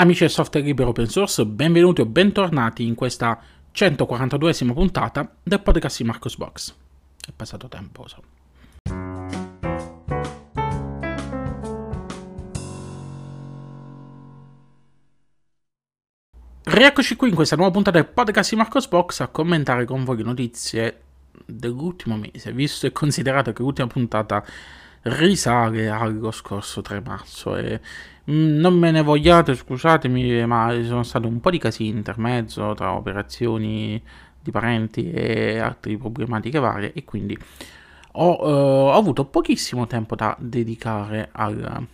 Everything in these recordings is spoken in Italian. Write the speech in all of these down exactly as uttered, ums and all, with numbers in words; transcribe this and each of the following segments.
Amici del software libero open source, benvenuti o bentornati in questa centoquarantaduesima puntata del podcast di Marco's Box. È passato tempo, so. Rieccoci qui in questa nuova puntata del podcast di Marco's Box a commentare con voi le notizie dell'ultimo mese, visto e considerato che l'ultima puntata risale allo scorso tre marzo e non me ne vogliate, scusatemi, ma ci sono stati un po' di casini intermezzo tra operazioni di parenti e altre problematiche varie, e quindi ho, eh, ho avuto pochissimo tempo da dedicare al,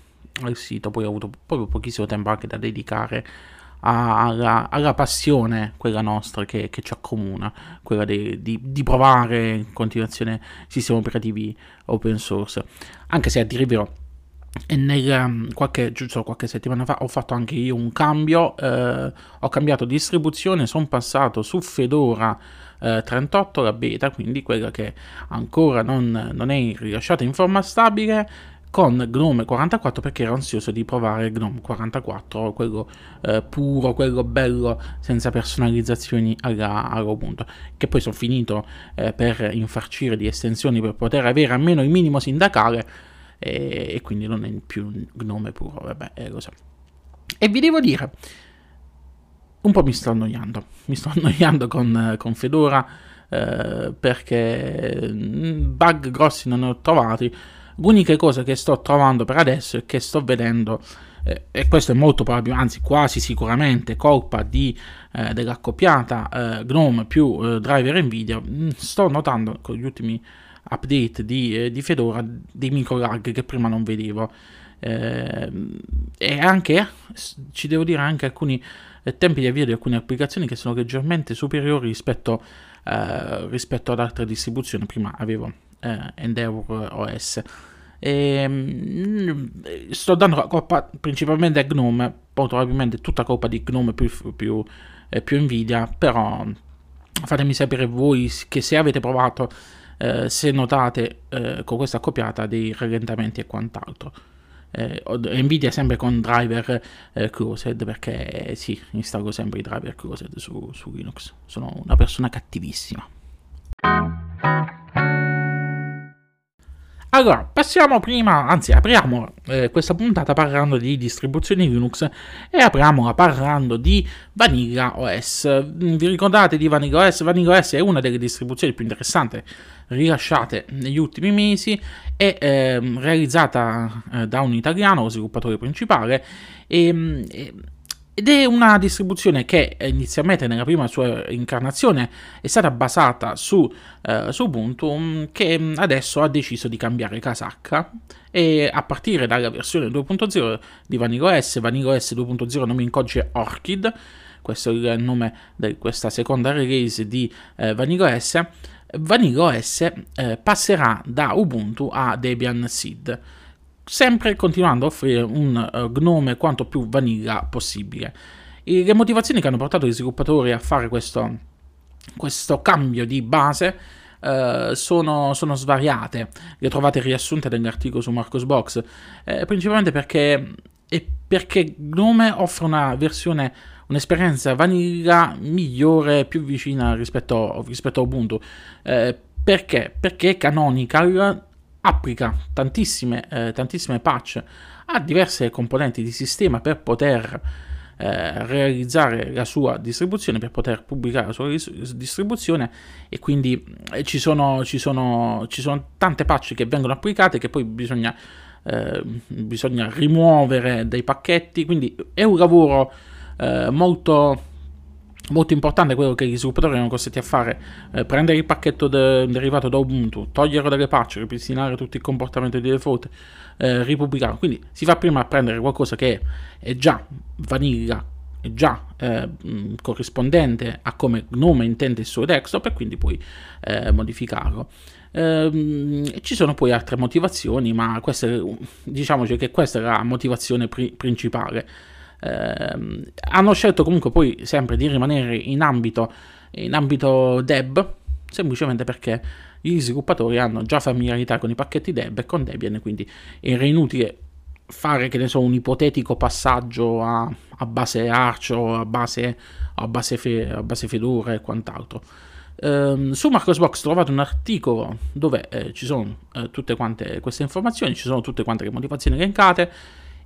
al sito. Poi ho avuto proprio pochissimo tempo anche da dedicare alla, alla passione, quella nostra che, che ci accomuna, quella de, di, di provare in continuazione sistemi operativi open source, anche se a dire il vero e nel, qualche, giusto qualche settimana fa ho fatto anche io un cambio, eh, ho cambiato distribuzione, sono passato su Fedora eh, trentotto, la beta, quindi quella che ancora non, non è rilasciata in forma stabile, con Gnome quarantaquattro, perché ero ansioso di provare Gnome quarantaquattro, quello eh, puro, quello bello, senza personalizzazioni alla, alla Ubuntu, che poi sono finito eh, per infarcire di estensioni per poter avere almeno il minimo sindacale, e, e quindi non è più Gnome puro, vabbè, eh, lo so. E vi devo dire, un po' mi sto annoiando, mi sto annoiando con, con Fedora, eh, perché bug grossi non ne ho trovati. L'unica cosa che sto trovando per adesso e che sto vedendo, eh, e questo è molto probabile, anzi quasi sicuramente colpa di, eh, dell'accoppiata eh, Gnome più eh, driver Nvidia, sto notando con gli ultimi update di, eh, di Fedora dei micro lag che prima non vedevo, eh, e anche, ci devo dire, anche alcuni eh, tempi di avvio di alcune applicazioni che sono leggermente superiori rispetto, eh, rispetto ad altre distribuzioni. Prima avevo Uh, Endeavour O S e, mh, sto dando la colpa principalmente a Gnome, poi probabilmente tutta colpa di Gnome più, più, eh, più Nvidia, però fatemi sapere voi che se avete provato, eh, se notate eh, con questa accoppiata dei rallentamenti e quant'altro. eh, Nvidia sempre con driver eh, closed, perché eh, sì, installo sempre i driver closed su, su Linux, sono una persona cattivissima. Allora, passiamo prima, anzi apriamo eh, questa puntata parlando di distribuzioni Linux e apriamola parlando di Vanilla O S. Vi ricordate di Vanilla O S? Vanilla O S è una delle distribuzioni più interessanti rilasciate negli ultimi mesi, è eh, realizzata eh, da un italiano, lo sviluppatore principale, e, e Ed è una distribuzione che inizialmente nella prima sua incarnazione è stata basata su, eh, su Ubuntu, che adesso ha deciso di cambiare casacca, e a partire dalla versione due punto zero di Vanilla O S, Vanilla O S due punto zero, nome in codice Orchid, questo è il nome di questa seconda release di eh, Vanilla O S, Vanilla O S eh, passerà da Ubuntu a Debian Sid, sempre continuando a offrire un uh, Gnome quanto più vanilla possibile. E le motivazioni che hanno portato gli sviluppatori a fare questo, questo cambio di base uh, sono, sono svariate, le trovate riassunte nell'articolo su Marco's Box, eh, principalmente perché, eh, perché Gnome offre una versione, un'esperienza vanilla migliore, più vicina rispetto, rispetto a Ubuntu. Eh, perché? Perché Canonical applica tantissime, eh, tantissime patch a diverse componenti di sistema per poter eh, realizzare la sua distribuzione, per poter pubblicare la sua ris- distribuzione, e quindi eh, ci, sono, ci, sono, ci sono tante patch che vengono applicate che poi bisogna, eh, bisogna rimuovere dai pacchetti, quindi è un lavoro eh, molto... molto importante quello che gli sviluppatori erano costretti a fare, eh, prendere il pacchetto de- derivato da Ubuntu, toglierlo dalle patch, ripristinare tutto il comportamento di default, eh, ripubblicarlo. Quindi si fa prima a prendere qualcosa che è, è già vanilla, è già eh, mh, corrispondente a come Gnome intende il suo desktop, e quindi poi eh, modificarlo. Eh, ci sono poi altre motivazioni, ma questa, diciamoci che questa è la motivazione pri- principale. Eh, hanno scelto comunque poi sempre di rimanere in ambito, in ambito deb, semplicemente perché gli sviluppatori hanno già familiarità con i pacchetti deb e con Debian, quindi era inutile fare, che ne so, un ipotetico passaggio a, a base Arch o a base, a base, fe, a base Fedora e quant'altro. Ehm, su Marco's Box trovate un articolo dove eh, ci sono eh, tutte quante queste informazioni, ci sono tutte quante le motivazioni elencate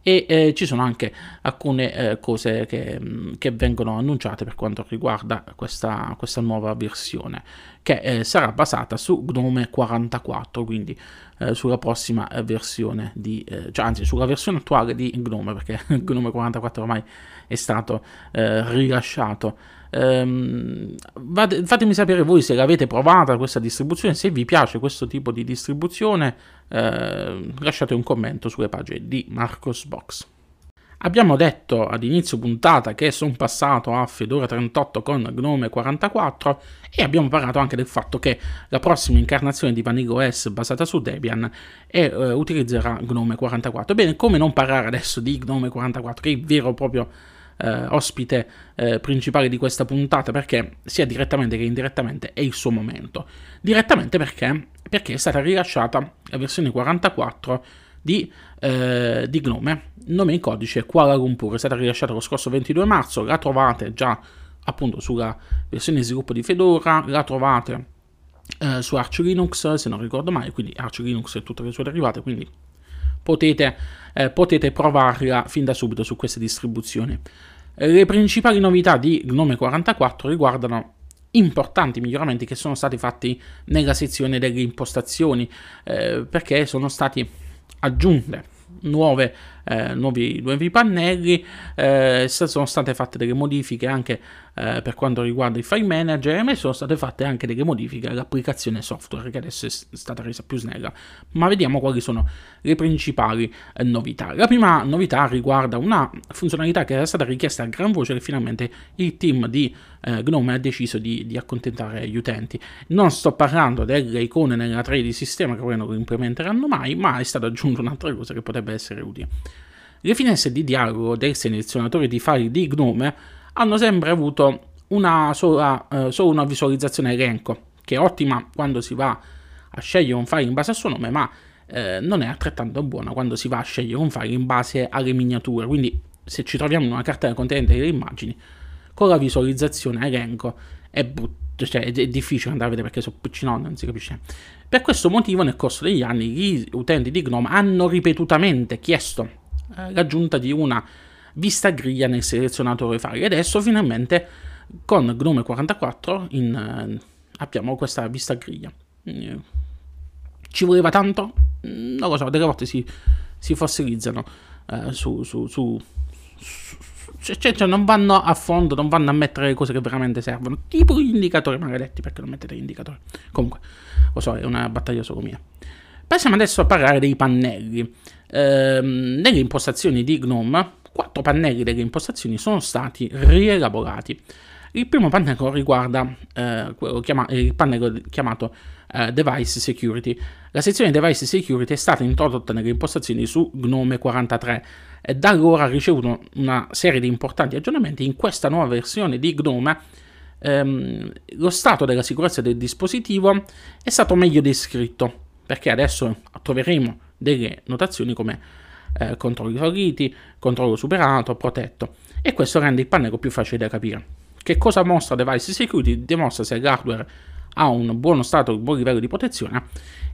e eh, ci sono anche alcune eh, cose che, che vengono annunciate per quanto riguarda questa, questa nuova versione, che eh, sarà basata su Gnome quarantaquattro, quindi eh, sulla prossima versione di, eh, cioè, anzi sulla versione attuale di Gnome, perché Gnome quarantaquattro ormai è stato eh, rilasciato. Ehm, fate, fatemi sapere voi se l'avete provata questa distribuzione, se vi piace questo tipo di distribuzione. Eh, lasciate un commento sulle pagine di Marco's Box. Abbiamo detto ad inizio puntata che sono passato a Fedora trentotto con Gnome quarantaquattro e abbiamo parlato anche del fatto che la prossima incarnazione di Vanilla O S basata su Debian è, eh, utilizzerà Gnome quarantaquattro. Ebbene, come non parlare adesso di Gnome quarantaquattro, che è il vero e proprio eh, ospite eh, principale di questa puntata, perché sia direttamente che indirettamente è il suo momento. Direttamente perché, perché è stata rilasciata la versione quarantaquattro di, eh, di Gnome, nome in codice Kuala Lumpur, è stata rilasciata lo scorso ventidue marzo, la trovate già appunto sulla versione di sviluppo di Fedora, la trovate eh, su Arch Linux, se non ricordo mai, quindi Arch Linux e tutte le sue derivate, quindi potete, eh, potete provarla fin da subito su queste distribuzioni. Le principali novità di Gnome quarantaquattro riguardano importanti miglioramenti che sono stati fatti nella sezione delle impostazioni, eh, perché sono stati aggiunte nuove, eh, nuovi, nuovi pannelli, eh, sono state fatte delle modifiche anche eh, per quanto riguarda il file manager, ma sono state fatte anche delle modifiche all'applicazione software, che adesso è stata resa più snella. Ma vediamo quali sono le principali eh, novità. La prima novità riguarda una funzionalità che era stata richiesta a gran voce, che finalmente il team di eh, Gnome ha deciso di, di accontentare gli utenti. Non sto parlando delle icone nella tray di sistema, che poi non lo implementeranno mai, ma è stata aggiunta un'altra cosa che potrebbe essere utile. Le finestre di dialogo del selezionatore di file di Gnome hanno sempre avuto una sola, eh, solo una visualizzazione elenco, che è ottima quando si va a scegliere un file in base al suo nome, ma eh, non è altrettanto buona quando si va a scegliere un file in base alle miniature. Quindi se ci troviamo in una cartella contenente delle immagini, con la visualizzazione elenco è brutta. Cioè, è difficile andare a vedere perché sono piccinone, non si capisce. Per questo motivo, nel corso degli anni, gli utenti di Gnome hanno ripetutamente chiesto eh, l'aggiunta di una vista griglia nel selezionatore file. E adesso, finalmente, con Gnome quarantaquattro in, eh, abbiamo questa vista griglia. Ci voleva tanto? Non lo so, delle volte si, si fossilizzano eh, su... su, su, su Cioè, cioè non vanno a fondo, non vanno a mettere le cose che veramente servono, tipo gli indicatori, maledetti, perché non mettete gli indicatori. Comunque, lo so, è una battaglia solo mia. Passiamo adesso a parlare dei pannelli. Ehm, nelle impostazioni di Gnome, quattro pannelli delle impostazioni sono stati rielaborati. Il primo pannello riguarda eh, quello chiama, il pannello chiamato eh, Device Security. La sezione Device Security è stata introdotta nelle impostazioni su Gnome quarantatré e da allora ha ricevuto una serie di importanti aggiornamenti. In questa nuova versione di Gnome ehm, lo stato della sicurezza del dispositivo è stato meglio descritto, perché adesso troveremo delle notazioni come eh, controlli esauriti, controllo superato, protetto, e questo rende il pannello più facile da capire. Che cosa mostra Device Security? Dimostra se l'hardware ha un buono stato, un buon livello di protezione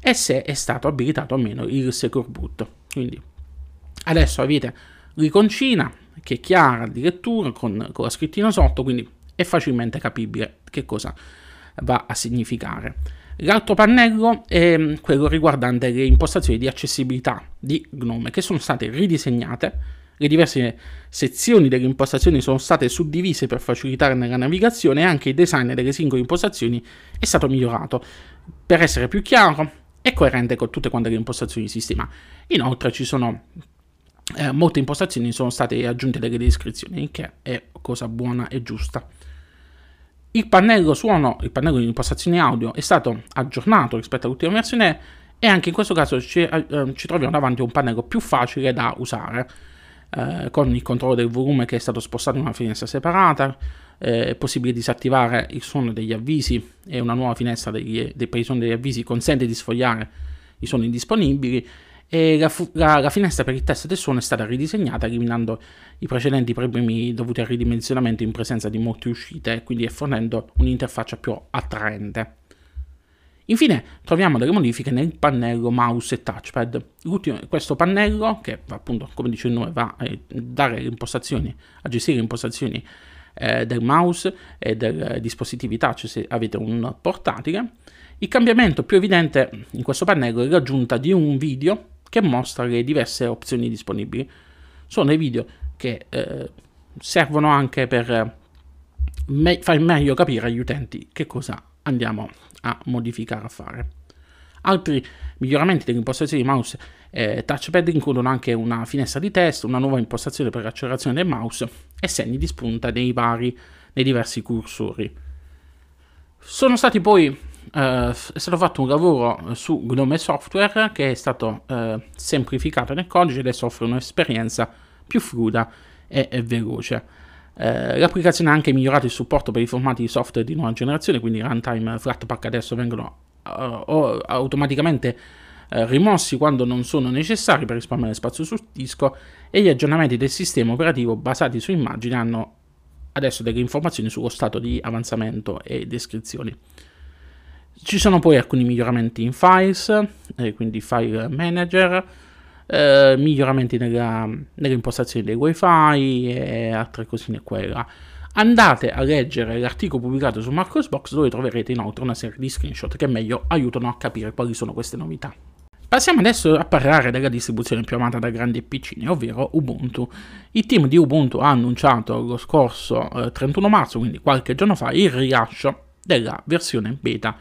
e se è stato abilitato o meno il Secure Boot. Quindi adesso avete l'iconcina che è chiara di lettura con, con la scrittina sotto, quindi è facilmente capibile che cosa va a significare. L'altro pannello è quello riguardante le impostazioni di accessibilità di Gnome, che sono state ridisegnate. Le diverse sezioni delle impostazioni sono state suddivise per facilitarne la navigazione e anche il design delle singole impostazioni è stato migliorato per essere più chiaro e coerente con tutte quante le impostazioni di sistema. Inoltre ci sono eh, molte impostazioni, sono state aggiunte delle descrizioni, che è cosa buona e giusta. Il pannello suono, il pannello di impostazioni audio è stato aggiornato rispetto all'ultima versione e anche in questo caso ci, eh, ci troviamo davanti a un pannello più facile da usare. Eh, con il controllo del volume che è stato spostato in una finestra separata, eh, è possibile disattivare il suono degli avvisi e una nuova finestra degli, dei, per i suoni degli avvisi consente di sfogliare i suoni disponibili, e la, la, la finestra per il test del suono è stata ridisegnata eliminando i precedenti problemi dovuti al ridimensionamento in presenza di molte uscite, quindi fornendo un'interfaccia più attraente. Infine troviamo delle modifiche nel pannello mouse e touchpad. Questo pannello, che appunto come dice il nome va a dare le impostazioni, a gestire le impostazioni eh, del mouse e dei dispositivi touch se avete un portatile. Il cambiamento più evidente in questo pannello è l'aggiunta di un video che mostra le diverse opzioni disponibili. Sono i video che eh, servono anche per me far meglio capire agli utenti che cosa andiamo a modificare, a fare. Altri miglioramenti delle impostazioni di mouse e touchpad includono anche una finestra di testo, una nuova impostazione per l'accelerazione del mouse e segni di spunta nei vari, nei diversi cursori. Sono stati poi Uh, è stato fatto un lavoro su Gnome Software che è stato uh, semplificato nel codice e adesso offre un'esperienza più fluida e, e veloce. Uh, l'applicazione ha anche migliorato il supporto per i formati di software di nuova generazione, quindi runtime Flatpak adesso vengono uh, automaticamente uh, rimossi quando non sono necessari per risparmiare spazio sul disco, e gli aggiornamenti del sistema operativo basati su immagini hanno adesso delle informazioni sullo stato di avanzamento e descrizioni. Ci sono poi alcuni miglioramenti in files, eh, quindi file manager, eh, miglioramenti nella, nelle impostazioni dei wifi e altre cosine qua e là. Andate a leggere l'articolo pubblicato su Marco's Box, dove troverete inoltre una serie di screenshot che meglio aiutano a capire quali sono queste novità. Passiamo adesso a parlare della distribuzione più amata da grandi e piccini, ovvero Ubuntu. Il team di Ubuntu ha annunciato lo scorso eh, trentuno marzo, quindi qualche giorno fa, il rilascio della versione beta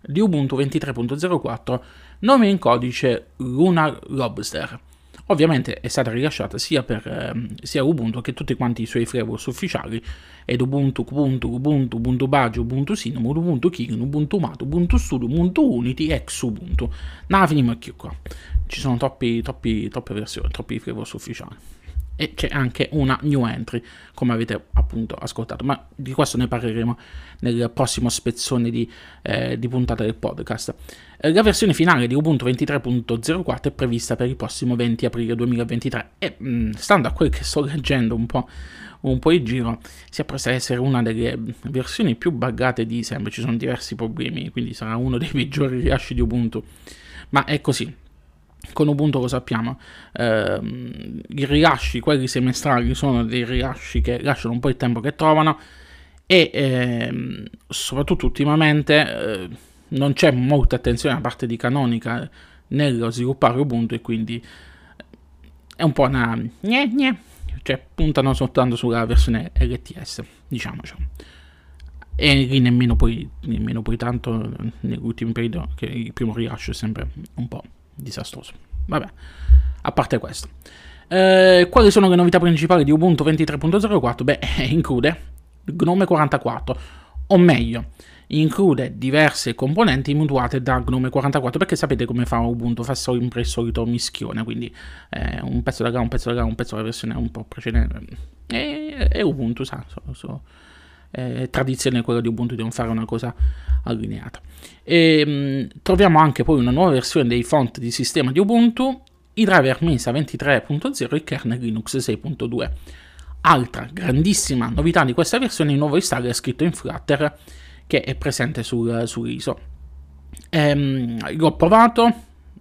di Ubuntu ventitré punto zero quattro, nome in codice Lunar Lobster. Ovviamente è stata rilasciata sia per ehm, sia Ubuntu che tutti quanti i suoi framework ufficiali, ed Ubuntu, Ubuntu, Ubuntu, Ubuntu Budge, Ubuntu Cinnamon, Ubuntu Kylin, Ubuntu Mate, Ubuntu Studio, Ubuntu Unity, ex Ubuntu. Nah, finiamo qui qua. Ci sono troppi, troppi, troppe versioni, troppi framework ufficiali. E c'è anche una new entry, come avete appunto ascoltato, ma di questo ne parleremo nel prossimo spezzone di, eh, di puntata del podcast. Eh, la versione finale di Ubuntu ventitré punto zero quattro è prevista per il prossimo venti aprile duemilaventitré e, mh, stando a quel che sto leggendo un po', un po' in giro, si appresta a essere una delle versioni più buggate di sempre. Ci sono diversi problemi, quindi sarà uno dei peggiori rilasci di Ubuntu, ma è così. Con Ubuntu lo sappiamo, eh, i rilasci, quelli semestrali, sono dei rilasci che lasciano un po' il tempo che trovano e eh, soprattutto ultimamente eh, non c'è molta attenzione da parte di Canonical nello sviluppare Ubuntu, e quindi è un po' una gne gne, cioè puntano soltanto sulla versione L T S, diciamoci. E lì nemmeno poi, nemmeno poi tanto nell'ultimo periodo, che il primo rilascio è sempre un po' disastroso. Vabbè, a parte questo, eh, quali sono le novità principali di Ubuntu ventitré punto zero quattro? Beh, include Gnome quarantaquattro, o meglio, include diverse componenti mutuate da Gnome quarantaquattro, perché sapete come fa Ubuntu, fa sempre il solito mischione, quindi eh, un pezzo da là, un pezzo da là, un pezzo della versione un po' precedente, e, e Ubuntu, sa, so, so. Eh, tradizione quella di Ubuntu di non fare una cosa allineata. E, mh, troviamo anche poi una nuova versione dei font di sistema di Ubuntu, i driver Mesa ventitré punto zero e il kernel Linux sei punto due. Altra grandissima novità di questa versione è il nuovo installer scritto in Flutter che è presente sul, sull'I S O. L'ho provato,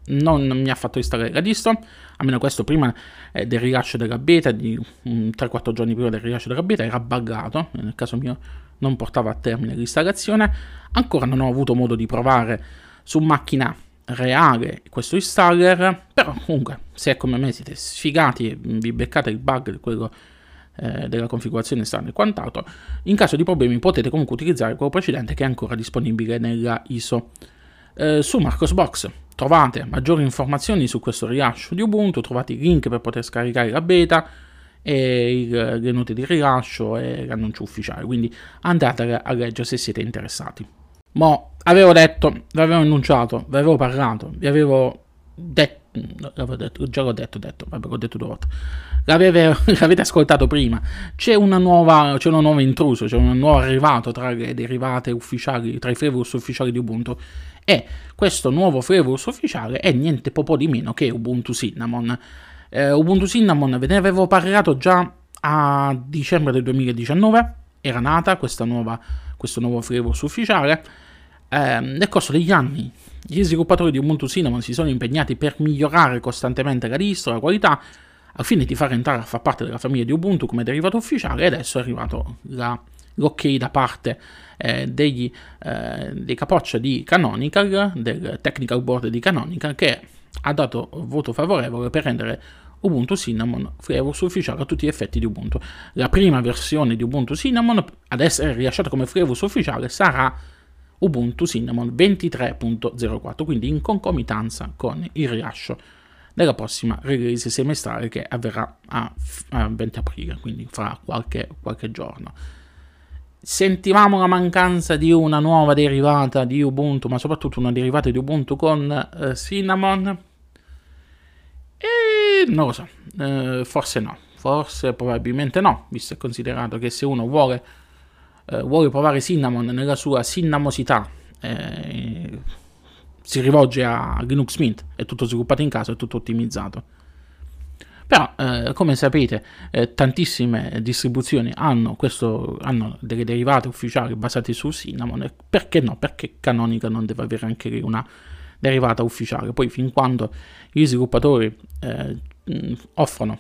non mi ha fatto installare la distro, almeno questo prima eh, del rilascio della beta, di um, tre quattro giorni prima del rilascio della beta, era buggato, nel caso mio non portava a termine l'installazione. Ancora non ho avuto modo di provare su macchina reale questo installer, però comunque se come me siete sfigati e vi beccate il bug, quello eh, della configurazione standard e quant'altro, in caso di problemi potete comunque utilizzare quello precedente che è ancora disponibile nella I S O. Eh, su Marco's Box trovate maggiori informazioni su questo rilascio di Ubuntu, trovate i link per poter scaricare la beta e il, le note di rilascio e l'annuncio ufficiale, quindi andate a leggere se siete interessati. Ma avevo detto, vi avevo annunciato, vi avevo parlato, vi avevo detto, l'avevo detto, già l'ho detto, detto, vabbè, l'ho detto due volte. L'avete ascoltato prima. C'è una nuova, c'è un nuovo intruso, c'è un nuovo arrivato tra le derivate ufficiali, tra i flavors ufficiali di Ubuntu. E questo nuovo flavor ufficiale è niente po' di meno che Ubuntu Cinnamon. Eh, Ubuntu Cinnamon ve ne avevo parlato già a dicembre del duemiladiciannove, era nata questa nuova, questo nuovo flavor ufficiale. Eh, nel corso degli anni gli sviluppatori di Ubuntu Cinnamon si sono impegnati per migliorare costantemente la distro, la qualità, al fine di far entrare a far parte della famiglia di Ubuntu come derivato ufficiale, e adesso è arrivato la... l'ok da parte eh, degli, eh, dei capoccia di Canonical, del technical board di Canonical, che ha dato voto favorevole per rendere Ubuntu Cinnamon flavor ufficiale a tutti gli effetti di Ubuntu. La prima versione di Ubuntu Cinnamon ad essere rilasciata come flavor ufficiale sarà Ubuntu Cinnamon ventitré punto zero quattro, quindi in concomitanza con il rilascio della prossima release semestrale che avverrà a, a venti aprile, quindi fra qualche, qualche giorno. Sentivamo la mancanza di una nuova derivata di Ubuntu, ma soprattutto una derivata di Ubuntu con eh, Cinnamon, e non lo so, eh, forse no, forse probabilmente no, visto e considerato che se uno vuole, eh, vuole provare Cinnamon nella sua cinnamosità, eh, si rivolge a Linux Mint, è tutto sviluppato in casa, è tutto ottimizzato. Però, eh, come sapete, eh, tantissime distribuzioni hanno, questo, hanno delle derivate ufficiali basate su Cinnamon, perché no? Perché Canonical non deve avere anche lì una derivata ufficiale? Poi, fin quando gli sviluppatori eh, offrono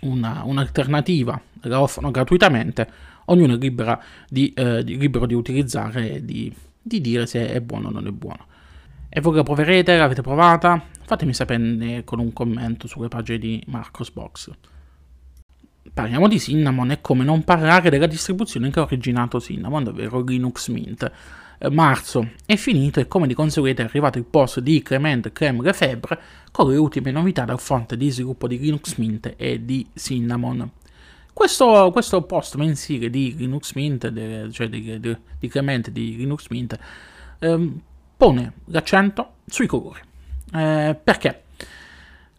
una, un'alternativa, la offrono gratuitamente, ognuno è libera di, eh, di, libero di utilizzare e di, di dire se è buono o non è buono. E voi la proverete, l'avete provata? Fatemi sapere con un commento sulle pagine di Marco's Box. Parliamo di Cinnamon e come non parlare della distribuzione che ha originato Cinnamon, ovvero Linux Mint. Marzo è finito e come di conseguenza è arrivato il post di Clement Lefebvre con le ultime novità dal fronte di sviluppo di Linux Mint e di Cinnamon. Questo, questo post mensile di Linux Mint, de, cioè di, de, di Clement di Linux Mint, ehm, pone l'accento sui colori. Eh, perché?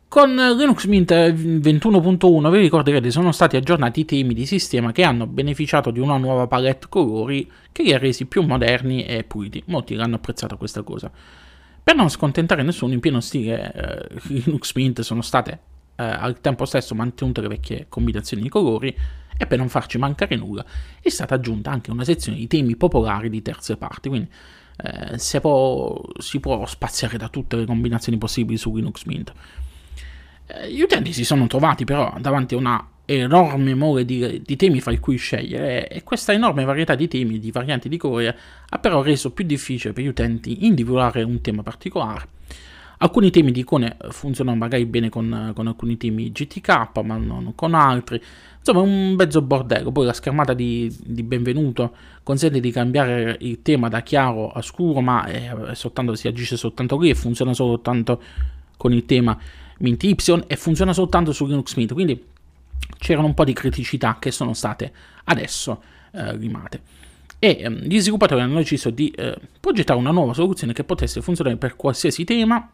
Con Linux Mint ventuno punto uno, vi ricorderete, sono stati aggiornati i temi di sistema che hanno beneficiato di una nuova palette colori che li ha resi più moderni e puliti. Molti hanno apprezzato questa cosa. Per non scontentare nessuno, in pieno stile eh, Linux Mint sono state eh, al tempo stesso mantenute le vecchie combinazioni di colori, e per non farci mancare nulla è stata aggiunta anche una sezione di temi popolari di terze parti, quindi Eh, si, può, si può spaziare da tutte le combinazioni possibili su Linux Mint. Eh, gli utenti si sono trovati però davanti a una enorme mole di, di temi fra i cui scegliere, e questa enorme varietà di temi e di varianti di colore ha però reso più difficile per gli utenti individuare un tema particolare. Alcuni temi di icone funzionano magari bene con, con alcuni temi G T K, ma non con altri. Insomma, un mezzo bordello. Poi la schermata di, di benvenuto consente di cambiare il tema da chiaro a scuro, ma è, è soltanto, si agisce soltanto lì e funziona soltanto con il tema Mint Y e funziona soltanto su Linux Mint. Quindi c'erano un po' di criticità che sono state adesso eh, limate. E eh, gli sviluppatori hanno deciso di eh, progettare una nuova soluzione che potesse funzionare per qualsiasi tema,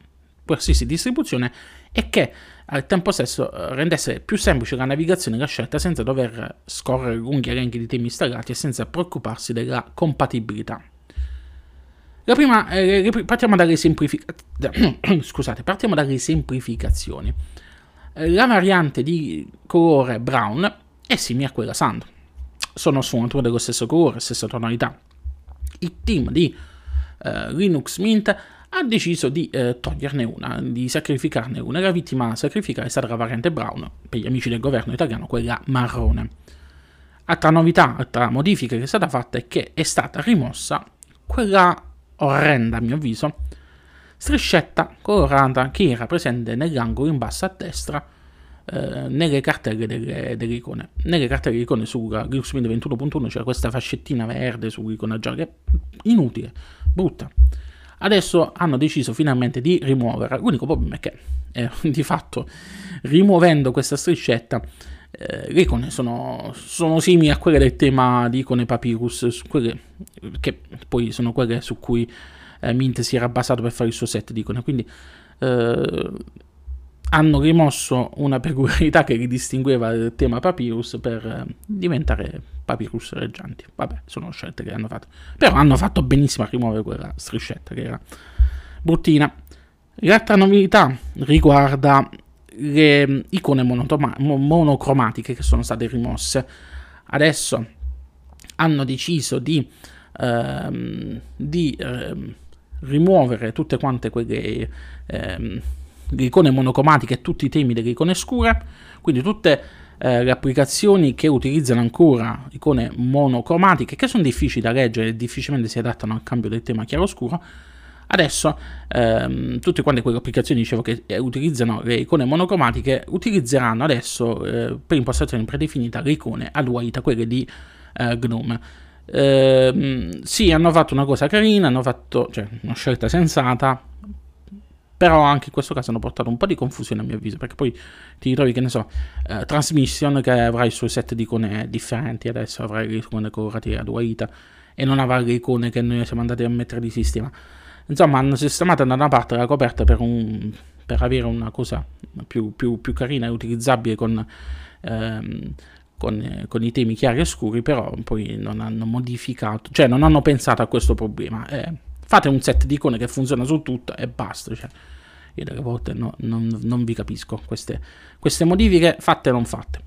qualsiasi distribuzione, e che al tempo stesso rendesse più semplice la navigazione e la scelta senza dover scorrere lunghi elenchi di temi installati e senza preoccuparsi della compatibilità. La prima, eh, partiamo, dalle semplifica- Scusate, partiamo dalle semplificazioni. La variante di colore brown è simile a quella sand, sono sfumature dello stesso colore, stessa tonalità. Il team di eh, Linux Mint ha deciso di eh, toglierne una, di sacrificarne una. La vittima sacrificata è stata la variante brown, per gli amici del governo italiano quella marrone. Altra novità, altra modifica che è stata fatta è che è stata rimossa quella orrenda, a mio avviso, striscetta colorata che era presente nell'angolo in basso a destra eh, nelle cartelle delle, delle icone. Nelle cartelle delle icone su Linux Mint ventuno punto uno c'era questa fascettina verde sull'icona gialla, inutile, brutta. Adesso hanno deciso finalmente di rimuoverla. L'unico problema è che eh, di fatto rimuovendo questa striscetta eh, le icone sono, sono simili a quelle del tema di icone Papirus, quelle che poi sono quelle su cui eh, Mint si era basato per fare il suo set di icone, quindi eh, hanno rimosso una peculiarità che li distingueva il tema Papirus per diventare Papirus Reggianti. Vabbè, sono scelte che hanno fatto, però hanno fatto benissimo a rimuovere quella striscetta che era bruttina. L'altra novità riguarda le icone monocromatiche che sono state rimosse. Adesso hanno deciso di, ehm, di ehm, rimuovere tutte quante quelle ehm, le icone monocromatiche e tutti i temi delle icone scure, quindi tutte eh, le applicazioni che utilizzano ancora icone monocromatiche, che sono difficili da leggere e difficilmente si adattano al cambio del tema chiaroscuro. Adesso ehm, tutte quante quelle applicazioni, dicevo, che eh, utilizzano le icone monocromatiche utilizzeranno adesso eh, per impostazione predefinita le icone Adwaita, quelle di eh, Gnome. Ehm, sì, hanno fatto una cosa carina, hanno fatto cioè, una scelta sensata, però anche in questo caso hanno portato un po' di confusione a mio avviso, perché poi ti ritrovi, che ne so, eh, Transmission che avrà il suo set di icone differenti, adesso avrai le icone colorate Adwaita e non avrà le icone che noi siamo andati a mettere di sistema. Insomma, hanno sistemato da una parte la coperta per, un, per avere una cosa più, più, più carina e utilizzabile con, ehm, con, eh, con i temi chiari e scuri, però poi non hanno modificato, cioè non hanno pensato a questo problema. Eh, fate un set di icone che funziona su tutto e basta. Cioè, io delle volte no, non, non vi capisco queste, queste modifiche fatte o non fatte.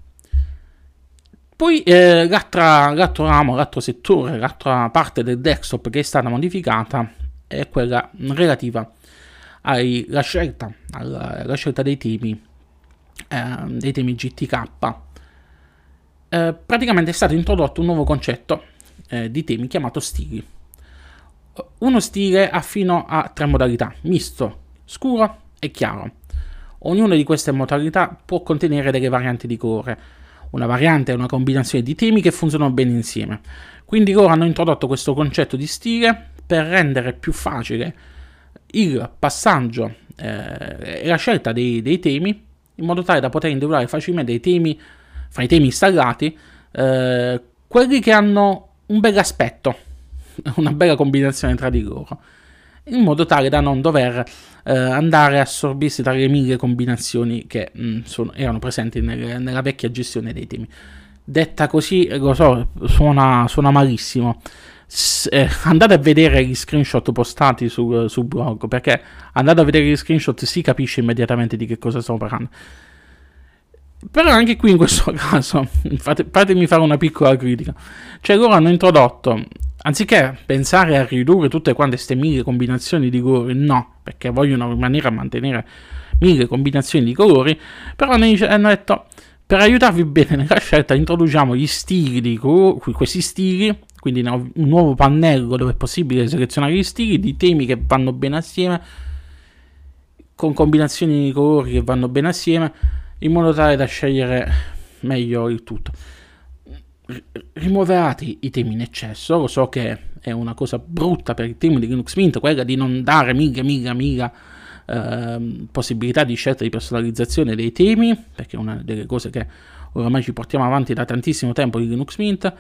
Poi eh, l'altro ramo, l'altro settore, l'altra parte del desktop che è stata modificata è quella relativa ai, la scelta, alla, alla scelta dei temi, eh, dei temi G T K. Eh, praticamente è stato introdotto un nuovo concetto eh, di temi chiamato stili. Uno stile ha fino a tre modalità: misto, scuro e chiaro. Ognuna di queste modalità può contenere delle varianti di colore. Una variante è una combinazione di temi che funzionano bene insieme. Quindi loro hanno introdotto questo concetto di stile per rendere più facile il passaggio e eh, la scelta dei, dei temi, in modo tale da poter individuare facilmente dei temi, fra i temi installati, eh, quelli che hanno un bel aspetto, una bella combinazione tra di loro, in modo tale da non dover eh, andare a assorbirsi dalle mille combinazioni che mh, sono, erano presenti nel, nella vecchia gestione dei temi. Detta così, lo so, suona, suona malissimo. Eh, andate a vedere gli screenshot postati sul, sul blog, perché andate a vedere gli screenshot si capisce immediatamente di che cosa sto parlando. Però anche qui in questo caso fate, fatemi fare una piccola critica. Cioè loro hanno introdotto, anziché pensare a ridurre tutte quante queste mille combinazioni di colori, no, perché vogliono rimanere a mantenere mille combinazioni di colori, però hanno detto: per aiutarvi bene nella scelta introduciamo gli stili di colori, questi stili. Quindi un nuovo pannello dove è possibile selezionare gli stili di temi che vanno bene assieme, con combinazioni di colori che vanno bene assieme, in modo tale da scegliere meglio il tutto. Rimuoverate i temi in eccesso. Lo so che è una cosa brutta per i temi di Linux Mint, quella di non dare mille, mille, mille eh, possibilità di scelta di personalizzazione dei temi, perché è una delle cose che oramai ci portiamo avanti da tantissimo tempo di Linux Mint.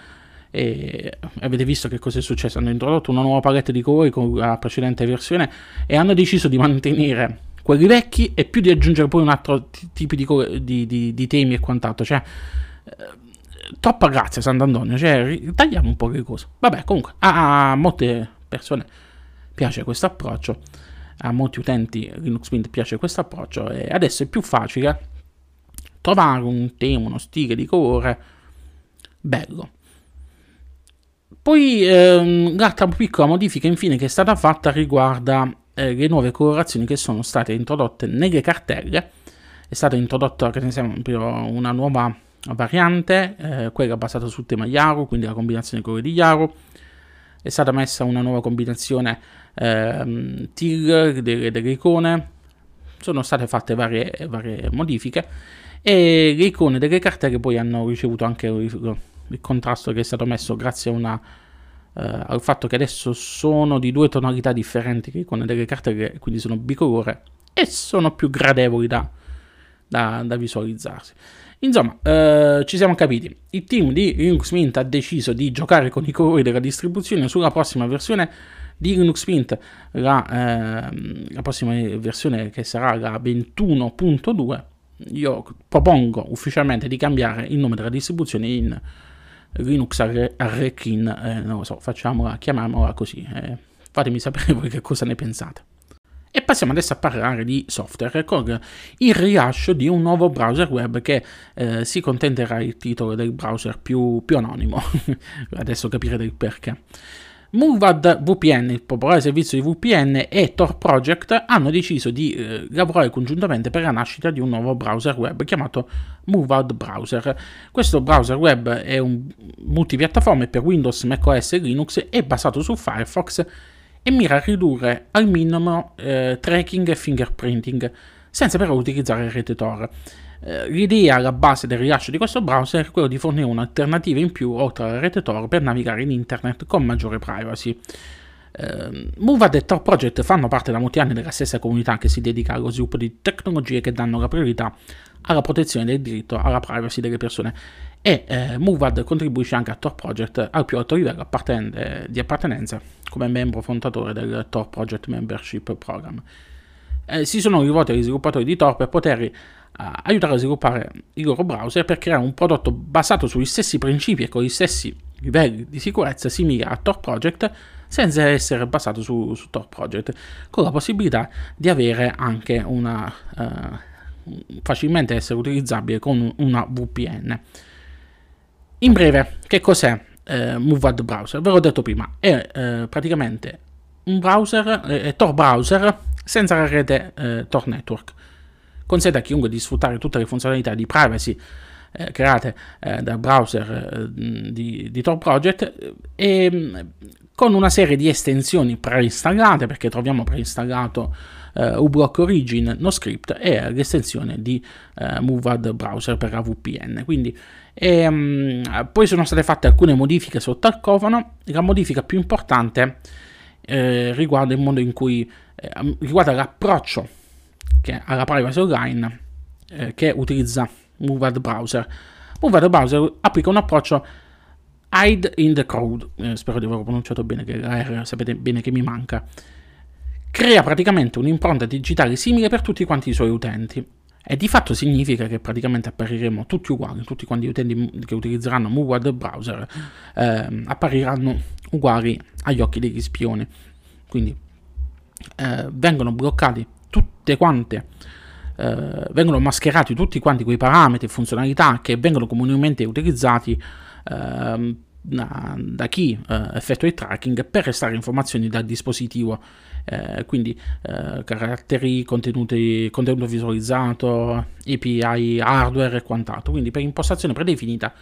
E avete visto che cosa è successo? Hanno introdotto una nuova palette di colori con la precedente versione e hanno deciso di mantenere quelli vecchi e più di aggiungere poi un altro tipo di, di, di, di temi e quant'altro. Cioè, eh, troppa grazia Sant'Antonio, cioè, tagliamo un po' le cose. Vabbè, comunque a, a molte persone piace questo approccio, a molti utenti Linux Mint piace questo approccio, e adesso è più facile trovare un tema, uno stile di colore bello. Poi ehm, l'altra piccola modifica infine che è stata fatta riguarda eh, le nuove colorazioni che sono state introdotte nelle cartelle. È stata introdotta, per esempio, una nuova variante, eh, quella basata sul tema Yaru, quindi la combinazione colori di Yaru. È stata messa una nuova combinazione eh, T I L delle, delle icone. Sono state fatte varie, varie modifiche e le icone delle cartelle poi hanno ricevuto anche il, il contrasto che è stato messo grazie a una, uh, al fatto che adesso sono di due tonalità differenti, che con delle cartelle, quindi sono bicolore e sono più gradevoli da, da, da visualizzarsi. Insomma, uh, ci siamo capiti. Il team di Linux Mint ha deciso di giocare con i colori della distribuzione. Sulla prossima versione di Linux Mint, la, eh, la prossima versione che sarà la ventuno punto due, io propongo ufficialmente di cambiare il nome della distribuzione in Linux Arrekin, eh, non lo so, facciamola, chiamiamola così, eh, fatemi sapere voi che cosa ne pensate. E passiamo adesso a parlare di software con il rilascio di un nuovo browser web che eh, si contenterà il titolo del browser più, più anonimo, adesso capirete il perché. Mullvad V P N, il popolare servizio di V P N, e Tor Project hanno deciso di eh, lavorare congiuntamente per la nascita di un nuovo browser web chiamato Mullvad Browser. Questo browser web è un multipiattaforma per Windows, macOS e Linux, è basato su Firefox e mira a ridurre al minimo eh, tracking e fingerprinting, senza però utilizzare il rete Tor. Eh, l'idea alla base del rilascio di questo browser è quella di fornire un'alternativa in più oltre alla rete Tor per navigare in internet con maggiore privacy. Eh, Mullvad e Tor Project fanno parte da molti anni della stessa comunità che si dedica allo sviluppo di tecnologie che danno la priorità alla protezione del diritto alla privacy delle persone, e eh, Mullvad contribuisce anche a Tor Project al più alto livello apparten eh, di appartenenza come membro fondatore del Tor Project Membership Program. Eh, si sono rivolti agli sviluppatori di Tor per poter eh, aiutare a sviluppare i loro browser per creare un prodotto basato sugli stessi principi e con gli stessi livelli di sicurezza simili a Tor Project, senza essere basato su, su Tor Project, con la possibilità di avere anche una eh, facilmente essere utilizzabile con una V P N. In breve, che cos'è eh, Mullvad Browser? Ve l'ho detto prima, è eh, praticamente un browser, eh, Tor Browser senza la rete eh, Tor Network. Consente a chiunque di sfruttare tutte le funzionalità di privacy eh, create eh, dal browser eh, di, di Tor Project, e con una serie di estensioni preinstallate, perché troviamo preinstallato Uh, ublock origin, no script, è l'estensione di uh, Mullvad Browser per la V P N. Quindi, e, um, poi sono state fatte alcune modifiche sotto al cofano. La modifica più importante eh, riguarda il modo in cui eh, riguarda l'approccio che alla privacy online eh, che utilizza Mullvad Browser. Mullvad Browser applica un approccio hide in the crowd. Eh, spero di averlo pronunciato bene, che la R sapete bene che mi manca. Crea praticamente un'impronta digitale simile per tutti quanti i suoi utenti, e di fatto significa che praticamente appariremo tutti uguali, tutti quanti gli utenti che utilizzeranno Mullvad Browser eh, appariranno uguali agli occhi degli spioni. Quindi eh, vengono bloccati tutte quante, eh, vengono mascherati tutti quanti quei parametri e funzionalità che vengono comunemente utilizzati eh, Da, da chi eh, effettua il tracking per restare informazioni dal dispositivo, eh, quindi eh, caratteri, contenuti, contenuto visualizzato, A P I hardware e quant'altro. Quindi per impostazione predefinita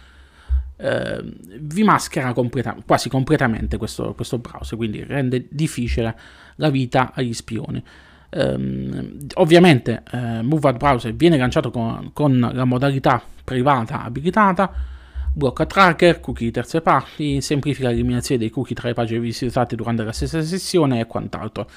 eh, vi maschera completa, quasi completamente questo, questo browser, quindi rende difficile la vita agli spioni. Um, ovviamente eh, Mullvad Browser viene lanciato con, con la modalità privata abilitata, blocca tracker, cookie terze parti, semplifica l'eliminazione dei cookie tra le pagine visitate durante la stessa sessione e quant'altro.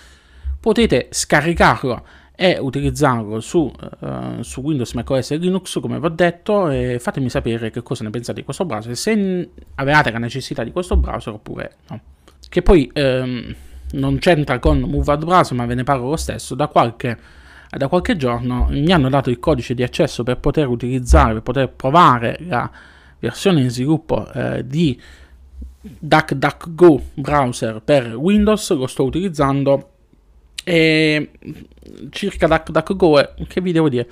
Potete scaricarlo e utilizzarlo su, uh, su Windows, macOS e Linux, come vi ho detto, e fatemi sapere che cosa ne pensate di questo browser, se avevate la necessità di questo browser oppure no. Che poi um, non c'entra con Mullvad Browser, ma ve ne parlo lo stesso. Da qualche, da qualche giorno mi hanno dato il codice di accesso per poter utilizzare, per poter provare la versione in sviluppo eh, di DuckDuckGo browser per Windows. Lo sto utilizzando, e circa DuckDuckGo, che vi devo dire,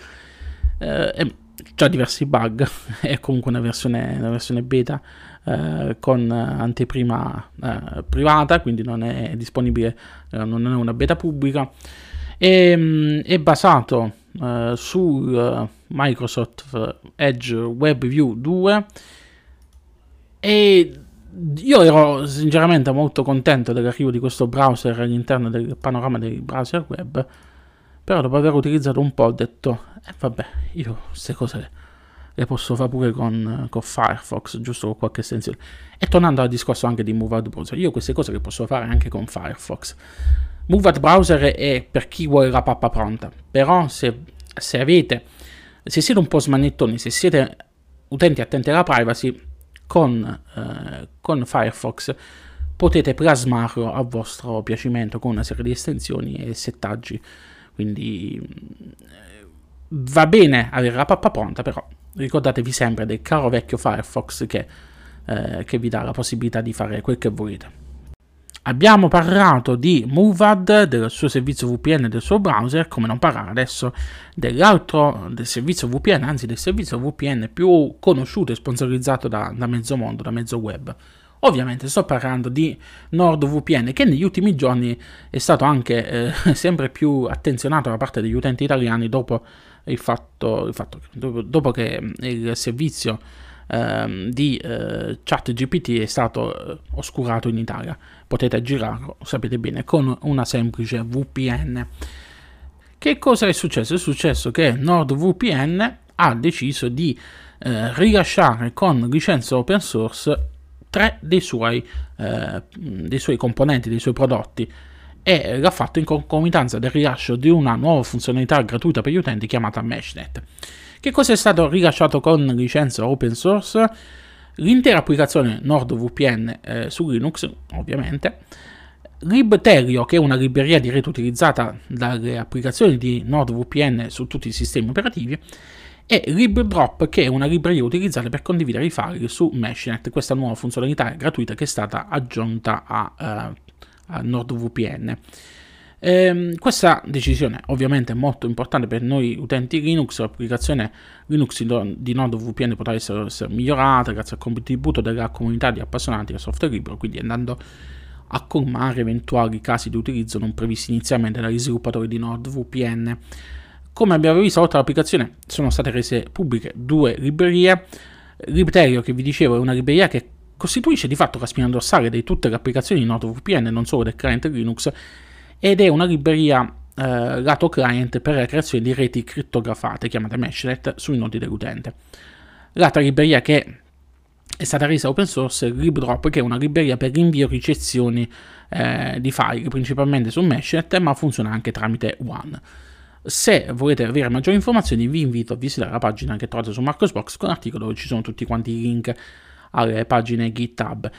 eh, è già diversi bug, è comunque una versione, una versione beta eh, con anteprima eh, privata, quindi non è disponibile, eh, non è una beta pubblica, e, mh, è basato Uh, su uh, Microsoft Edge WebView due, e io ero sinceramente molto contento dell'arrivo di questo browser all'interno del panorama dei browser web, però dopo aver utilizzato un po' ho detto eh, vabbè, io queste cose le posso fare pure con, con Firefox, giusto, con qualche estensione. E tornando al discorso anche di Mullvad Browser, io queste cose le posso fare anche con Firefox. Mullvad Browser è per chi vuole la pappa pronta, però se, se avete, se siete un po' smanettoni, se siete utenti attenti alla privacy, con, eh, con Firefox potete plasmarlo a vostro piacimento con una serie di estensioni e settaggi. Quindi va bene avere la pappa pronta, però ricordatevi sempre del caro vecchio Firefox che, eh, che vi dà la possibilità di fare quel che volete. Abbiamo parlato di Mullvad, del suo servizio V P N e del suo browser, come non parlare adesso dell'altro, del servizio V P N, anzi del servizio V P N più conosciuto e sponsorizzato da, da mezzo mondo, da mezzo web. Ovviamente sto parlando di NordVPN, che negli ultimi giorni è stato anche eh, sempre più attenzionato da parte degli utenti italiani dopo il fatto, il fatto dopo, dopo che il servizio di eh, ChatGPT è stato eh, oscurato in Italia. Potete aggirarlo, sapete bene, con una semplice V P N. Che cosa è successo? È successo che NordVPN ha deciso di eh, rilasciare con licenza open source tre dei suoi, eh, dei suoi componenti, dei suoi prodotti, e l'ha fatto in concomitanza del rilascio di una nuova funzionalità gratuita per gli utenti chiamata MeshNet. Che cosa è stato rilasciato con licenza open source? L'intera applicazione NordVPN eh, su Linux, ovviamente, LibTelio, che è una libreria di rete utilizzata dalle applicazioni di NordVPN su tutti i sistemi operativi, e LibDrop, che è una libreria utilizzata per condividere i file su MeshNet, questa nuova funzionalità gratuita che è stata aggiunta a, uh, a NordVPN. Eh, questa decisione ovviamente è molto importante per noi utenti Linux. L'applicazione Linux di NordVPN potrà essere, essere migliorata grazie al contributo della comunità di appassionati del software libero, quindi andando a colmare eventuali casi di utilizzo non previsti inizialmente dagli sviluppatori di NordVPN. Come abbiamo visto, oltre all'applicazione sono state rese pubbliche due librerie. LibTelio, che vi dicevo, è una libreria che costituisce di fatto la spina dorsale di tutte le applicazioni di NordVPN, non solo del client Linux, ed è una libreria eh, lato client per la creazione di reti crittografate, chiamate meshnet, sui nodi dell'utente. L'altra libreria che è stata resa open source è LibDrop, che è una libreria per l'invio e ricezioni eh, di file, principalmente su meshnet, ma funziona anche tramite WAN. Se volete avere maggiori informazioni vi invito a visitare la pagina che trovate su Marco's Box, con l'articolo dove ci sono tutti quanti i link alle pagine GitHub.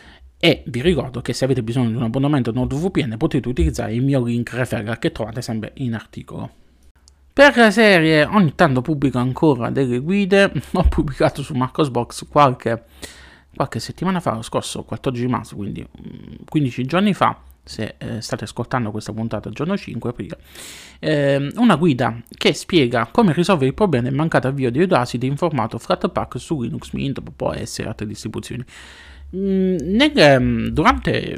E vi ricordo che se avete bisogno di un abbonamento a NordVPN potete utilizzare il mio link referral che trovate sempre in articolo. Per la serie ogni tanto pubblico ancora delle guide. Ho pubblicato su Marco's Box qualche, qualche settimana fa, lo scorso quattordici marzo, quindi quindici giorni fa, se eh, state ascoltando questa puntata il giorno cinque aprile, eh, una guida che spiega come risolvere il problema del mancato avvio di Audacity in formato Flatpak su Linux Mint, O S e altre distribuzioni. Nel, durante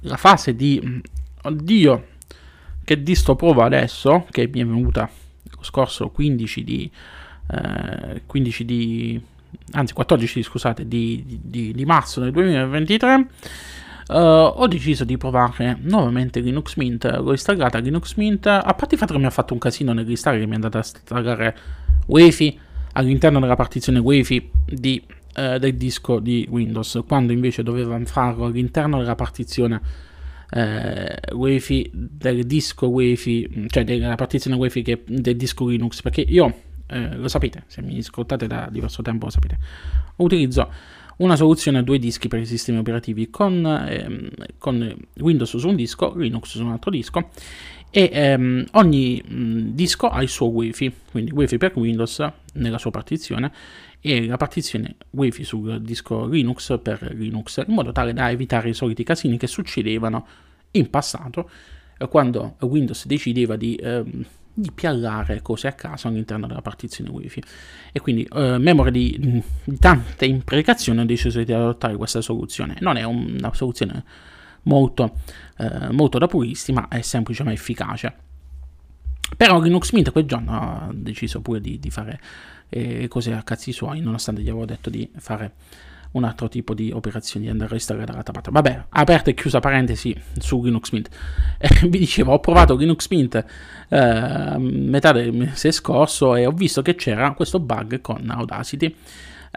la fase di oddio che di sto prova adesso, che mi è venuta lo scorso quindici di, eh, quindici di anzi quattordici scusate di, di, di marzo del duemilaventitré, eh, ho deciso di provare nuovamente Linux Mint. L'ho installata Linux Mint, a parte il fatto che mi ha fatto un casino nell'installare, che mi è andata a installare Wi-Fi all'interno della partizione Wi-Fi di del disco di Windows, quando invece dovevamo farlo all'interno della partizione eh, Wi-Fi del disco Wi-Fi, cioè della partizione Wi-Fi che, del disco Linux, perché io eh, lo sapete, se mi ascoltate da diverso tempo lo sapete, utilizzo una soluzione a due dischi per i sistemi operativi, con, ehm, con Windows su un disco, Linux su un altro disco, e ehm, ogni mh, disco ha il suo Wi-Fi, quindi Wi-Fi per Windows nella sua partizione e la partizione Wi-Fi sul disco Linux per Linux, in modo tale da evitare i soliti casini che succedevano in passato eh, quando Windows decideva di, ehm, di piallare cose a caso all'interno della partizione Wi-Fi, e quindi eh, memoria di, di tante imprecazioni ho deciso di adottare questa soluzione. Non è una soluzione molto, eh, molto da puristi, ma è semplice ma efficace. Però Linux Mint quel giorno ha deciso pure di, di fare eh, cose a cazzi suoi, nonostante gli avevo detto di fare un altro tipo di operazioni, di andare a installare dall'altra parte. Vabbè, aperta e chiusa parentesi su Linux Mint. Eh, vi dicevo, ho provato Linux Mint eh, a metà del mese scorso e ho visto che c'era questo bug con Audacity.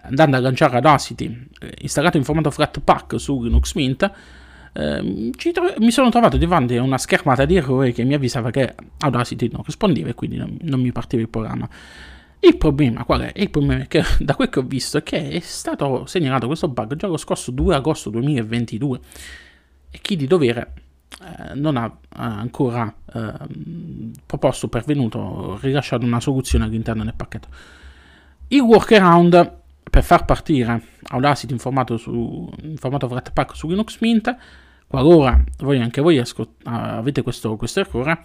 Andando a lanciare Audacity, installato in formato Flatpak su Linux Mint, Eh, ci tro- mi sono trovato davanti a una schermata di errore che mi avvisava che Audacity non rispondeva e quindi non, non mi partiva il programma. Il problema qual è? Il problema è che, da quel che ho visto, è che è stato segnalato questo bug già lo scorso due agosto duemilaventidue, e chi di dovere eh, non ha ancora eh, proposto o pervenuto rilasciato una soluzione all'interno del pacchetto. Il workaround per far partire Audacity in formato, su, in formato Flatpak su Linux Mint, qualora voi anche voi avete questo, questo errore,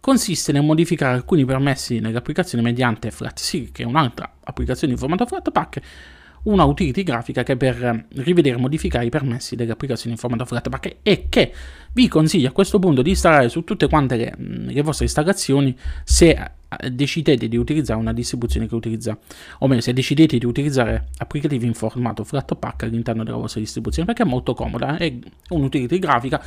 consiste nel modificare alcuni permessi nell'applicazione mediante FlatSig, che è un'altra applicazione in formato Flatpak, una utility grafica che per rivedere e modificare i permessi dell'applicazione in formato Flatpak, e che vi consiglio a questo punto di installare su tutte quante le, le vostre installazioni se decidete di utilizzare una distribuzione che utilizza, o meglio se decidete di utilizzare applicativi in formato Flatpak all'interno della vostra distribuzione, perché è molto comoda, è un'utility grafica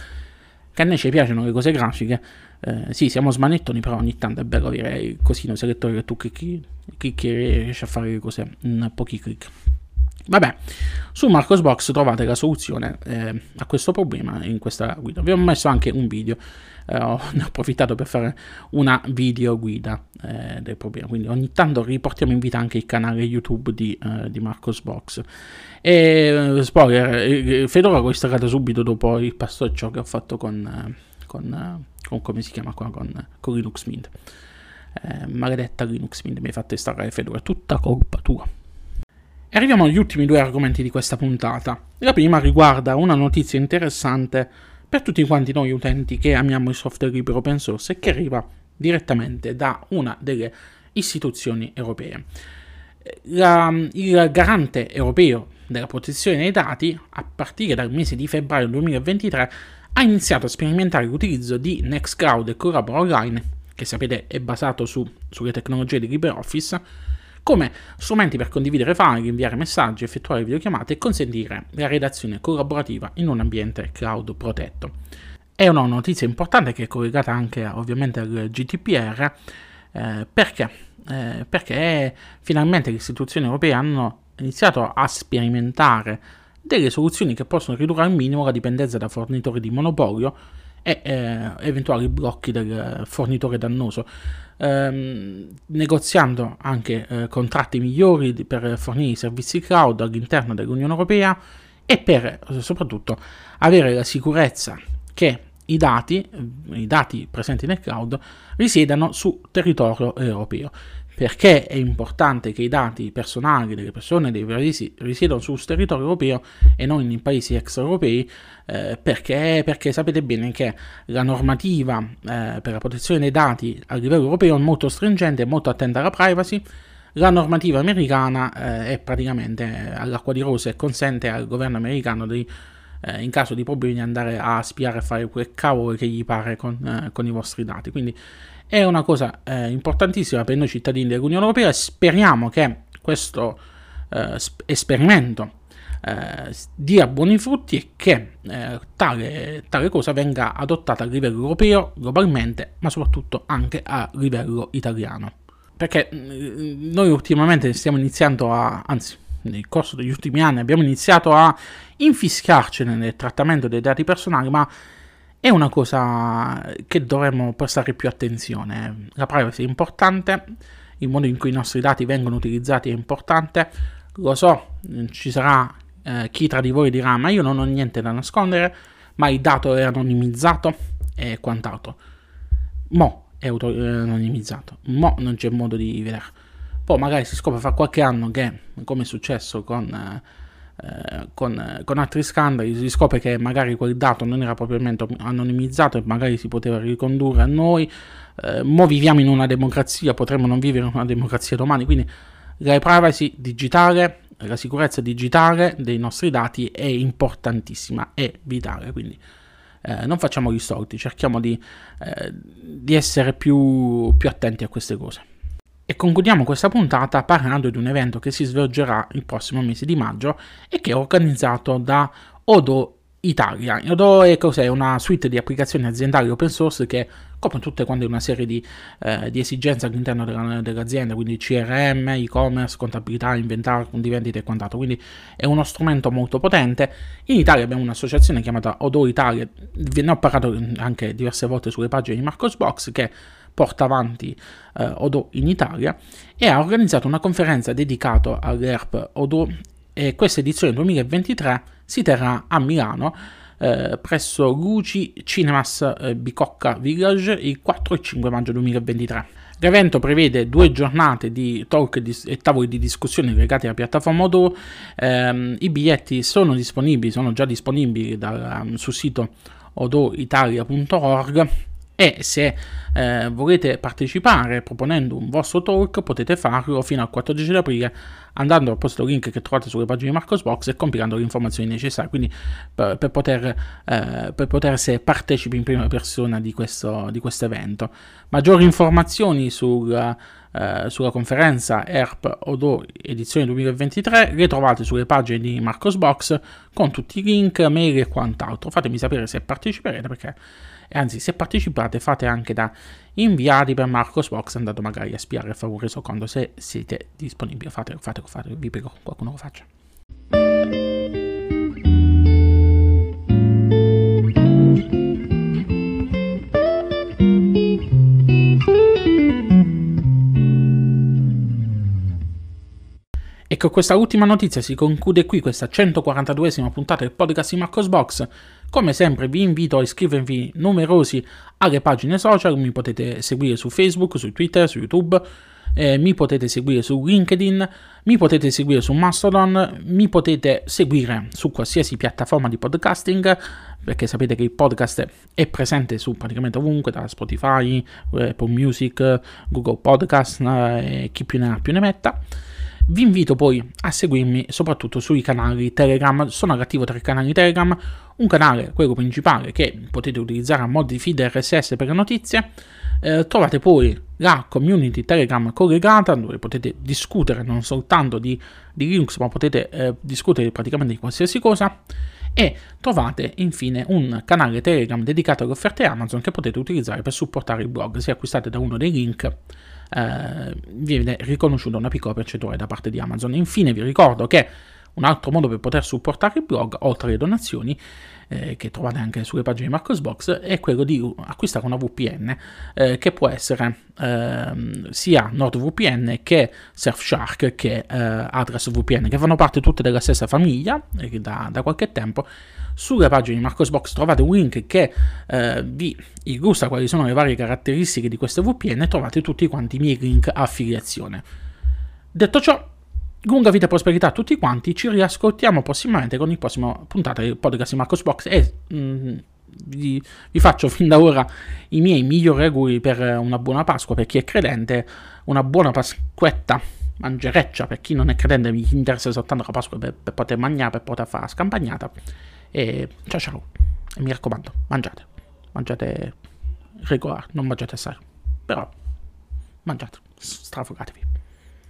che a noi ci piacciono le cose grafiche, eh, sì siamo smanettoni, però ogni tanto è bello avere il cosino selettore che tu clicchi, clicchi e riesci a fare le cose in pochi click. Vabbè, su Marco's Box trovate la soluzione eh, a questo problema in questa guida. Vi ho messo anche un video, eh, ho, ne ho approfittato per fare una video guida eh, del problema, quindi ogni tanto riportiamo in vita anche il canale YouTube di, eh, di Marco's Box. E spoiler, Fedora l'ho installato subito dopo il pasticcio che ho fatto con, con, con come si chiama qua, con, con Linux Mint. Eh, maledetta Linux Mint, mi hai fatto installare Fedora, tutta colpa tua. Arriviamo agli ultimi due argomenti di questa puntata. La prima riguarda una notizia interessante per tutti quanti noi utenti che amiamo il software libero open source e che arriva direttamente da una delle istituzioni europee. La, il garante europeo della protezione dei dati, a partire dal mese di febbraio duemilaventitré, ha iniziato a sperimentare l'utilizzo di Nextcloud e Collabora Online, che sapete è basato su, sulle tecnologie di LibreOffice, come strumenti per condividere file, inviare messaggi, effettuare videochiamate e consentire la redazione collaborativa in un ambiente cloud protetto. È una notizia importante che è collegata anche ovviamente al G D P R, eh, perché? Eh, perché finalmente le istituzioni europee hanno iniziato a sperimentare delle soluzioni che possono ridurre al minimo la dipendenza da fornitori di monopolio e eh, eventuali blocchi del fornitore dannoso, ehm, negoziando anche eh, contratti migliori di, per fornire servizi cloud all'interno dell'Unione Europea e per soprattutto avere la sicurezza che i dati, i dati presenti nel cloud risiedano su territorio europeo. Perché è importante che i dati personali delle persone, dei paesi risiedano sul territorio europeo e non in paesi extraeuropei? Eh, perché, perché sapete bene che la normativa eh, per la protezione dei dati a livello europeo è molto stringente e molto attenta alla privacy. La normativa americana eh, è praticamente all'acqua di rose e consente al governo americano di, eh, in caso di problemi, andare a spiare e fare quel cavolo che gli pare con, eh, con i vostri dati. Quindi è una cosa eh, importantissima per noi cittadini dell'Unione Europea e speriamo che questo eh, esperimento eh, dia buoni frutti e che eh, tale, tale cosa venga adottata a livello europeo, globalmente, ma soprattutto anche a livello italiano. Perché noi ultimamente stiamo iniziando a, anzi nel corso degli ultimi anni abbiamo iniziato a infischiarci nel trattamento dei dati personali, ma è una cosa che dovremmo prestare più attenzione. La privacy è importante, il modo in cui i nostri dati vengono utilizzati è importante. Lo so, ci sarà eh, chi tra di voi dirà ma io non ho niente da nascondere, ma il dato è anonimizzato e quant'altro. Mo' è anonimizzato, mo' non c'è modo di vedere. Poi magari si scopre fra qualche anno che, come è successo con... Eh, Eh, con, con altri scandali, si scopre che magari quel dato non era propriamente anonimizzato e magari si poteva ricondurre a noi. Eh, mo viviamo in una democrazia, potremmo non vivere in una democrazia domani, quindi la privacy digitale, la sicurezza digitale dei nostri dati è importantissima, è vitale, quindi eh, non facciamo gli soliti, cerchiamo di, eh, di essere più, più attenti a queste cose. E concludiamo questa puntata parlando di un evento che si svolgerà il prossimo mese di maggio e che è organizzato da Odoo Italia. Odoo è cos'è? Una suite di applicazioni aziendali open source che copre tutte quante una serie di, eh, di esigenze all'interno della, dell'azienda, quindi C R M, e-commerce, contabilità, inventario, condivendita e quant'altro. Quindi è uno strumento molto potente. In Italia abbiamo un'associazione chiamata Odoo Italia, ve ne ho parlato anche diverse volte sulle pagine di Marco's Box, che porta avanti eh, Odoo in Italia e ha organizzato una conferenza dedicata all'E R P Odoo, e questa edizione duemilaventitré si terrà a Milano eh, presso Gucci Cinemas eh, Bicocca Village il quattro e cinque maggio duemilaventitré. L'evento prevede due giornate di talk e tavoli di discussione legati alla piattaforma Odoo. Eh, i biglietti sono disponibili, sono già disponibili dal, sul sito odoo italia punto org, e se eh, volete partecipare proponendo un vostro talk potete farlo fino al quattordici aprile andando al posto link che trovate sulle pagine di Marco's Box e compilando le informazioni necessarie, quindi per, per poter eh, per poter essere partecipi in prima persona di questo di questo evento. Maggiori informazioni sul Uh, sulla conferenza E R P Odoo edizione duemilaventitré le trovate sulle pagine di Marco's Box con tutti i link, mail e quant'altro. Fatemi sapere se parteciperete, perché anzi se partecipate fate anche da inviati per Marco's Box, andate magari a spiare e fare un resoconto se siete disponibili. Fatelo, fatelo, fatelo, vi prego, qualcuno lo faccia. E con questa ultima notizia si conclude qui questa centoquarantaduesima puntata del podcast di Marco's Box. Come sempre vi invito a iscrivervi numerosi alle pagine social, mi potete seguire su Facebook, su Twitter, su YouTube, eh, mi potete seguire su LinkedIn, mi potete seguire su Mastodon, mi potete seguire su qualsiasi piattaforma di podcasting, perché sapete che il podcast è presente su praticamente ovunque, da Spotify, Apple Music, Google Podcast e chi più ne ha più ne metta. Vi invito poi a seguirmi soprattutto sui canali Telegram. Sono all'attivo tre canali Telegram, un canale, quello principale, che potete utilizzare a modo di feed R S S per le notizie. Eh, trovate poi la community Telegram collegata, dove potete discutere non soltanto di, di Linux, ma potete eh, discutere praticamente di qualsiasi cosa. E trovate infine un canale Telegram dedicato alle offerte Amazon che potete utilizzare per supportare il blog. Se acquistate da uno dei link eh, viene riconosciuta una piccola percentuale da parte di Amazon. Infine vi ricordo che un altro modo per poter supportare il blog, oltre alle donazioni, eh, che trovate anche sulle pagine di Marco's Box, è quello di acquistare una V P N, eh, che può essere eh, sia NordVPN che Surfshark che eh, Address V P N, che fanno parte tutte della stessa famiglia eh, da, da qualche tempo. Sulle pagine di Marco's Box trovate un link che eh, vi illustra quali sono le varie caratteristiche di queste V P N e trovate tutti quanti i miei link affiliazione. Detto ciò, lunga vita e prosperità a tutti quanti, ci riascoltiamo prossimamente con il prossimo puntata del podcast di Marco's Box e mm, vi, vi faccio fin da ora i miei migliori auguri per una buona Pasqua per chi è credente, una buona Pasquetta mangereccia per chi non è credente, mi interessa soltanto la Pasqua per, per poter mangiare, per poter fare scampagnata, e ciao ciao, e mi raccomando, mangiate, mangiate regolare, non mangiate assai, però mangiate, strafogatevi.